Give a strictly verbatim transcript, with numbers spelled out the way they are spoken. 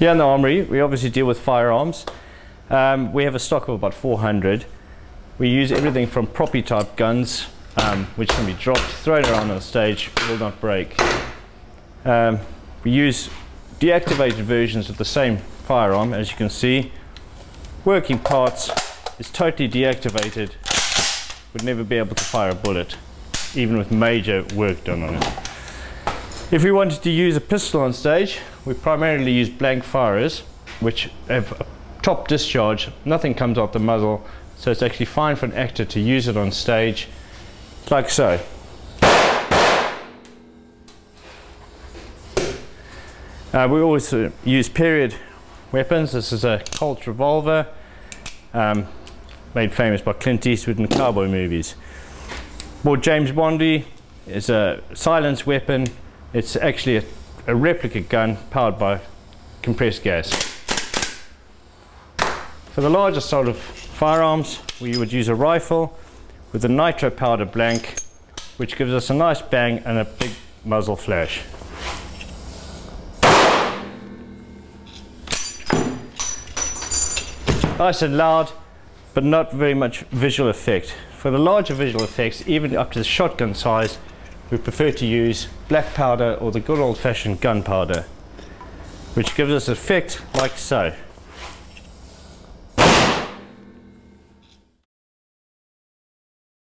Yeah, in the armory, we obviously deal with firearms. Um, we have a stock of about four hundred. We use everything from proppy type guns, um, which can be dropped, thrown around on stage, will not break. Um, we use deactivated versions of the same firearm, as you can see. Working parts is totally deactivated, would never be able to fire a bullet, even with major work done on it. If we wanted to use a pistol on stage, we primarily use blank firers, which have a top discharge, nothing comes out the muzzle, so it's actually fine for an actor to use it on stage, like so. Uh, we always uh, use period weapons. This is a Colt revolver, um, made famous by Clint Eastwood in cowboy movies. More James Bondy is a silence weapon. It's actually a, a replica gun powered by compressed gas. For the larger sort of firearms, we would use a rifle with a nitro powder blank, which gives us a nice bang and a big muzzle flash. Nice and loud, but not very much visual effect. For the larger visual effects, even up to the shotgun size, we prefer to use black powder or the good old-fashioned gunpowder, which gives us an effect like so.